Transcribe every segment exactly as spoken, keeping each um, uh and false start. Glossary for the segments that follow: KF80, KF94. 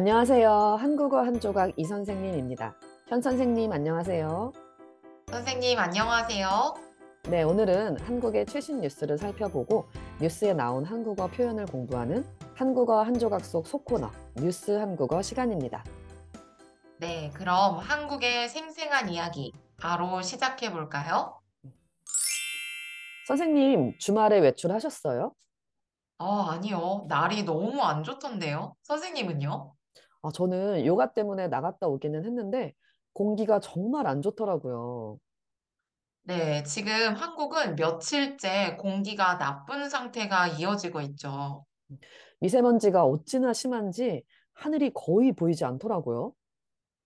안녕하세요. 한국어 한 조각 이 선생님입니다. 현 선생님 안녕하세요. 선생님 안녕하세요. 네, 오늘은 한국의 최신 뉴스를 살펴보고 뉴스에 나온 한국어 표현을 공부하는 한국어 한 조각 속 속코너 뉴스 한국어 시간입니다. 네, 그럼 한국의 생생한 이야기 바로 시작해 볼까요? 선생님, 주말에 외출하셨어요? 아, 아니요. 날이 너무 안 좋던데요. 선생님은요? 아, 저는 요가 때문에 나갔다 오기는 했는데 공기가 정말 안 좋더라고요. 네, 지금 한국은 며칠째 공기가 나쁜 상태가 이어지고 있죠. 미세먼지가 어찌나 심한지 하늘이 거의 보이지 않더라고요.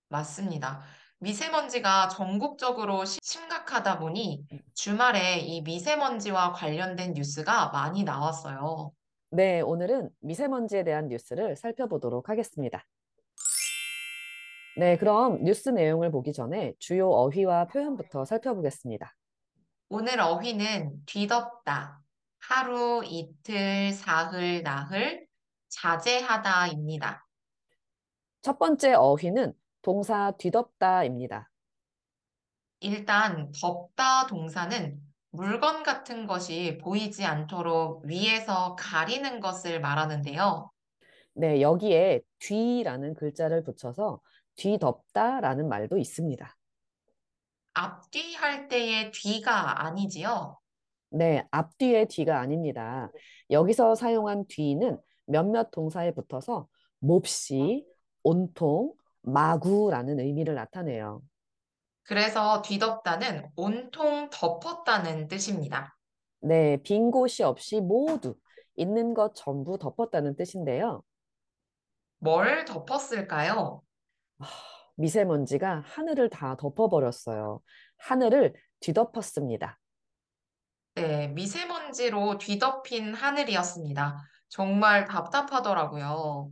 맞습니다. 미세먼지가 전국적으로 시- 심각하다 보니 주말에 이 미세먼지와 관련된 뉴스가 많이 나왔어요. 네, 오늘은 미세먼지에 대한 뉴스를 살펴보도록 하겠습니다. 네, 그럼 뉴스 내용을 보기 전에 주요 어휘와 표현부터 살펴보겠습니다. 오늘 어휘는 뒤덮다, 하루, 이틀, 사흘, 나흘, 자제하다입니다. 첫 번째 어휘는 동사 뒤덮다입니다. 일단 덮다 동사는 물건 같은 것이 보이지 않도록 위에서 가리는 것을 말하는데요. 네, 여기에 뒤라는 글자를 붙여서 뒤덮다라는 말도 있습니다. 앞뒤 할 때의 뒤가 아니지요. 네, 앞뒤의 뒤가 아닙니다. 여기서 사용한 뒤는 몇몇 동사에 붙어서 몹시, 온통, 마구라는 의미를 나타내요. 그래서 뒤덮다는 온통 덮었다는 뜻입니다. 네, 빈 곳이 없이 모두 있는 것 전부 덮었다는 뜻인데요. 뭘 덮었을까요? 아, 미세먼지가 하늘을 다 덮어버렸어요. 하늘을 뒤덮었습니다. 네, 미세먼지로 뒤덮인 하늘이었습니다. 정말 답답하더라고요.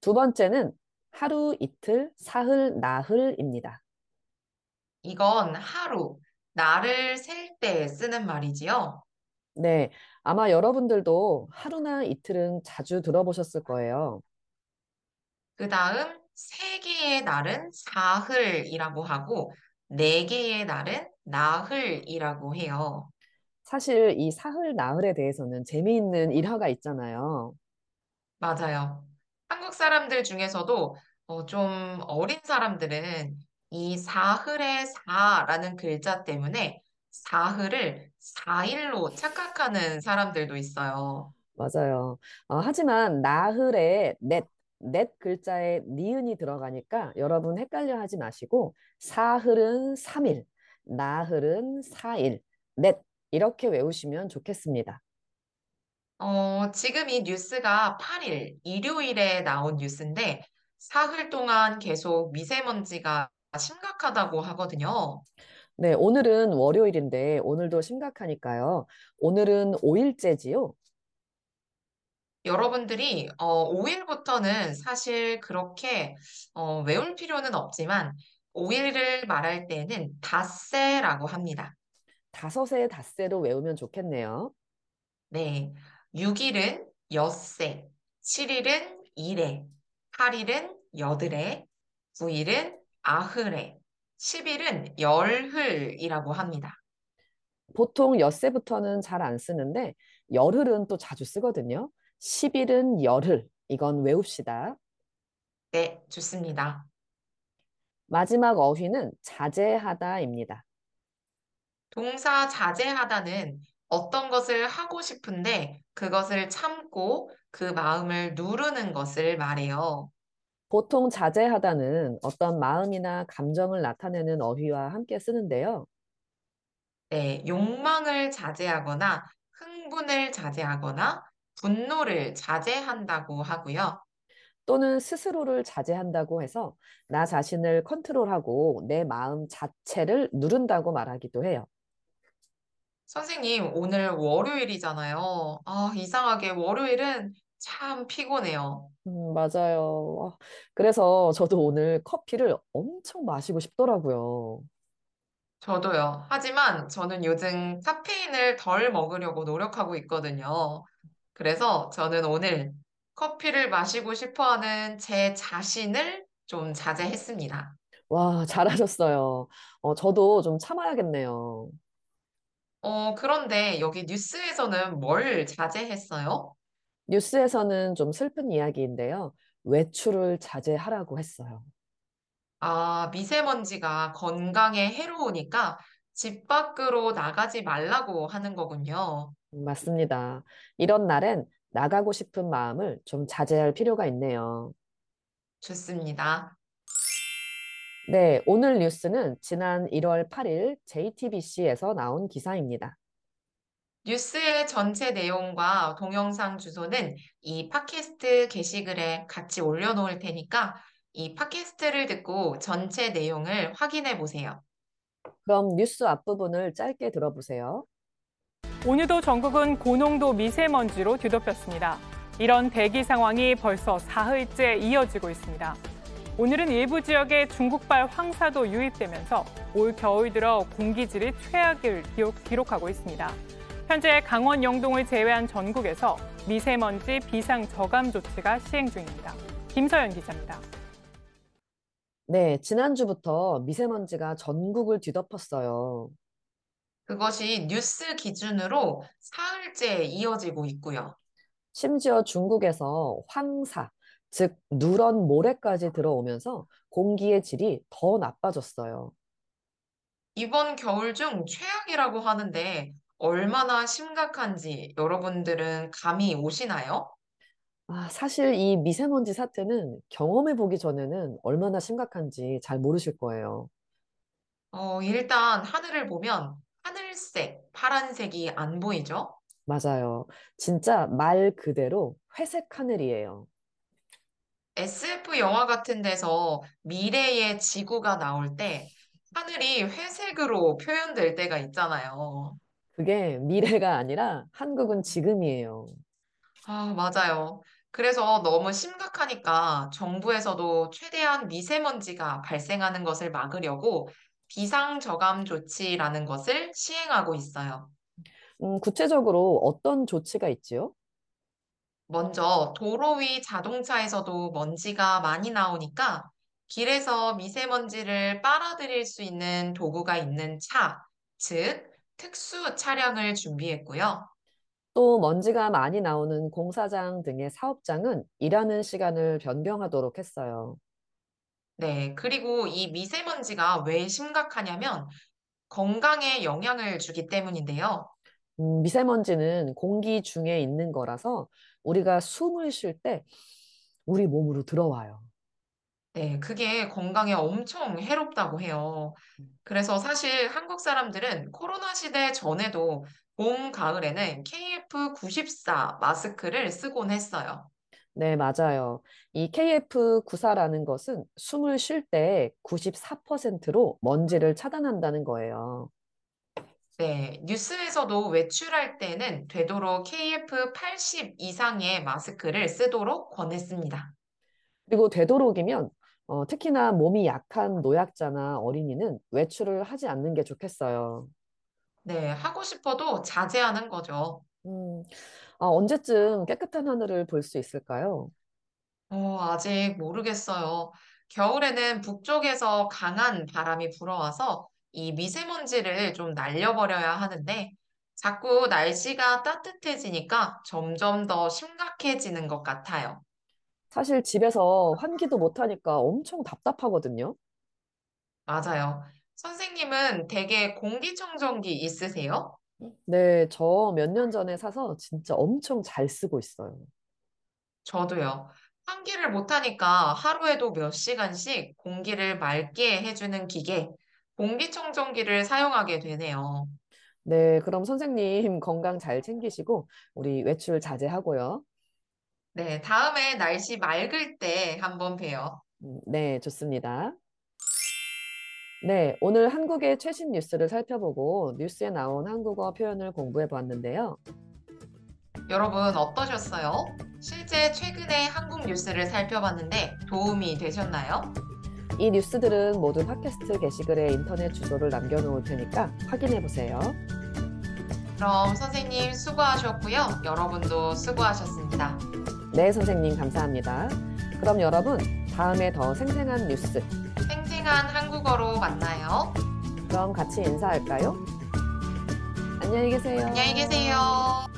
두 번째는 하루, 이틀, 사흘, 나흘입니다. 이건 하루, 날을 셀 때 쓰는 말이지요. 네, 아마 여러분들도 하루나 이틀은 자주 들어보셨을 거예요. 그 다음, 세 개의 날은 사흘이라고 하고, 네 개의 날은 나흘이라고 해요. 사실 이 사흘, 나흘에 대해서는 재미있는 일화가 있잖아요. 맞아요. 한국 사람들 중에서도 어, 좀 어린 사람들은 이 사흘의 사라는 글자 때문에 사흘을 사일로 착각하는 사람들도 있어요. 맞아요. 어, 하지만 나흘에 넷, 넷 글자에 니은이 들어가니까 여러분 헷갈려 하지 마시고 사흘은 삼 일, 나흘은 사 일, 넷 이렇게 외우시면 좋겠습니다. 어, 지금 이 뉴스가 팔 일, 일요일에 나온 뉴스인데 사흘 동안 계속 미세먼지가 심각하다고 하거든요. 네, 오늘은 월요일인데 오늘도 심각하니까요. 오늘은 오 일째지요? 여러분들이 어, 오 일부터는 사실 그렇게 어, 외울 필요는 없지만 오 일을 말할 때는 닷새라고 합니다. 다섯에 닷새로 외우면 좋겠네요. 네, 육 일은 엿새, 칠 일은 일회, 팔 일은 여드레, 구 일은 아흘에, 십 일은 열흘이라고 합니다. 보통 엿새부터는 잘 안 쓰는데 열흘은 또 자주 쓰거든요. 십 일은 열흘, 이건 외웁시다. 네, 좋습니다. 마지막 어휘는 자제하다입니다. 동사 자제하다는 어떤 것을 하고 싶은데 그것을 참고 그 마음을 누르는 것을 말해요. 보통 자제하다는 어떤 마음이나 감정을 나타내는 어휘와 함께 쓰는데요. 네, 욕망을 자제하거나 흥분을 자제하거나 분노를 자제한다고 하고요. 또는 스스로를 자제한다고 해서 나 자신을 컨트롤하고 내 마음 자체를 누른다고 말하기도 해요. 선생님, 오늘 월요일이잖아요. 아, 이상하게 월요일은 참 피곤해요. 음, 맞아요. 아, 그래서 저도 오늘 커피를 엄청 마시고 싶더라고요. 저도요. 하지만 저는 요즘 카페인을 덜 먹으려고 노력하고 있거든요. 그래서 저는 오늘 커피를 마시고 싶어하는 제 자신을 좀 자제했습니다. 와, 잘하셨어요. 어, 저도 좀 참아야겠네요. 어, 그런데 여기 뉴스에서는 뭘 자제했어요? 뉴스에서는 좀 슬픈 이야기인데요. 외출을 자제하라고 했어요. 아, 미세먼지가 건강에 해로우니까 집 밖으로 나가지 말라고 하는 거군요. 음, 맞습니다. 이런 날엔 나가고 싶은 마음을 좀 자제할 필요가 있네요. 좋습니다. 네, 오늘 뉴스는 지난 일월 팔 일 제이티비씨에서 나온 기사입니다. 뉴스의 전체 내용과 동영상 주소는 이 팟캐스트 게시글에 같이 올려놓을 테니까 이 팟캐스트를 듣고 전체 내용을 확인해 보세요. 그럼 뉴스 앞부분을 짧게 들어보세요. 오늘도 전국은 고농도 미세먼지로 뒤덮였습니다. 이런 대기 상황이 벌써 사흘째 이어지고 있습니다. 오늘은 일부 지역에 중국발 황사도 유입되면서 올 겨울 들어 공기질이 최악을 기록하고 있습니다. 현재 강원 영동을 제외한 전국에서 미세먼지 비상 저감 조치가 시행 중입니다. 김서연 기자입니다. 네, 지난주부터 미세먼지가 전국을 뒤덮었어요. 그것이 뉴스 기준으로 사흘째 이어지고 있고요. 심지어 중국에서 황사, 즉 누런 모래까지 들어오면서 공기의 질이 더 나빠졌어요. 이번 겨울 중 최악이라고 하는데 얼마나 심각한지 여러분들은 감이 오시나요? 아, 사실 이 미세먼지 사태는 경험해 보기 전에는 얼마나 심각한지 잘 모르실 거예요. 어, 일단 하늘을 보면 하늘색, 파란색이 안 보이죠? 맞아요. 진짜 말 그대로 회색 하늘이에요. 에스에프 영화 같은 데서 미래의 지구가 나올 때 하늘이 회색으로 표현될 때가 있잖아요. 그게 미래가 아니라 한국은 지금이에요. 아, 맞아요. 그래서 너무 심각하니까 정부에서도 최대한 미세먼지가 발생하는 것을 막으려고 비상저감 조치라는 것을 시행하고 있어요. 음, 구체적으로 어떤 조치가 있지요? 먼저 도로 위 자동차에서도 먼지가 많이 나오니까 길에서 미세먼지를 빨아들일 수 있는 도구가 있는 차, 즉 특수 차량을 준비했고요. 또 먼지가 많이 나오는 공사장 등의 사업장은 일하는 시간을 변경하도록 했어요. 네, 그리고 이 미세먼지가 왜 심각하냐면 건강에 영향을 주기 때문인데요. 음, 미세먼지는 공기 중에 있는 거라서 우리가 숨을 쉴 때 우리 몸으로 들어와요. 네, 그게 건강에 엄청 해롭다고 해요. 그래서 사실 한국 사람들은 코로나 시대 전에도 봄, 가을에는 케이에프 구십사 마스크를 쓰곤 했어요. 네, 맞아요. 이 케이에프 구십사라는 것은 숨을 쉴 때 구십사 퍼센트로 먼지를 차단한다는 거예요. 네, 뉴스에서도 외출할 때는 되도록 케이에프 팔십 이상의 마스크를 쓰도록 권했습니다. 그리고 되도록이면 어, 특히나 몸이 약한 노약자나 어린이는 외출을 하지 않는 게 좋겠어요. 네, 하고 싶어도 자제하는 거죠. 음, 아, 언제쯤 깨끗한 하늘을 볼 수 있을까요? 어, 아직 모르겠어요. 겨울에는 북쪽에서 강한 바람이 불어와서 이 미세먼지를 좀 날려버려야 하는데 자꾸 날씨가 따뜻해지니까 점점 더 심각해지는 것 같아요. 사실 집에서 환기도 못하니까 엄청 답답하거든요. 맞아요. 선생님은 댁에 공기청정기 있으세요? 네, 저 몇 년 전에 사서 진짜 엄청 잘 쓰고 있어요. 저도요. 환기를 못하니까 하루에도 몇 시간씩 공기를 맑게 해주는 기계, 공기청정기를 사용하게 되네요. 네, 그럼 선생님 건강 잘 챙기시고 우리 외출 자제하고요. 네, 다음에 날씨 맑을 때 한번 봬요. 음, 네, 좋습니다. 네, 오늘 한국의 최신 뉴스를 살펴보고 뉴스에 나온 한국어 표현을 공부해 보았는데요. 여러분 어떠셨어요? 실제 최근에 한국 뉴스를 살펴봤는데 도움이 되셨나요? 이 뉴스들은 모두 팟캐스트 게시글에 인터넷 주소를 남겨놓을 테니까 확인해보세요. 그럼 선생님 수고하셨고요. 여러분도 수고하셨습니다. 네, 선생님 감사합니다. 그럼 여러분, 다음에 더 생생한 뉴스, 생생한 한국어로 만나요. 그럼 같이 인사할까요? 안녕히 계세요. 안녕히 계세요.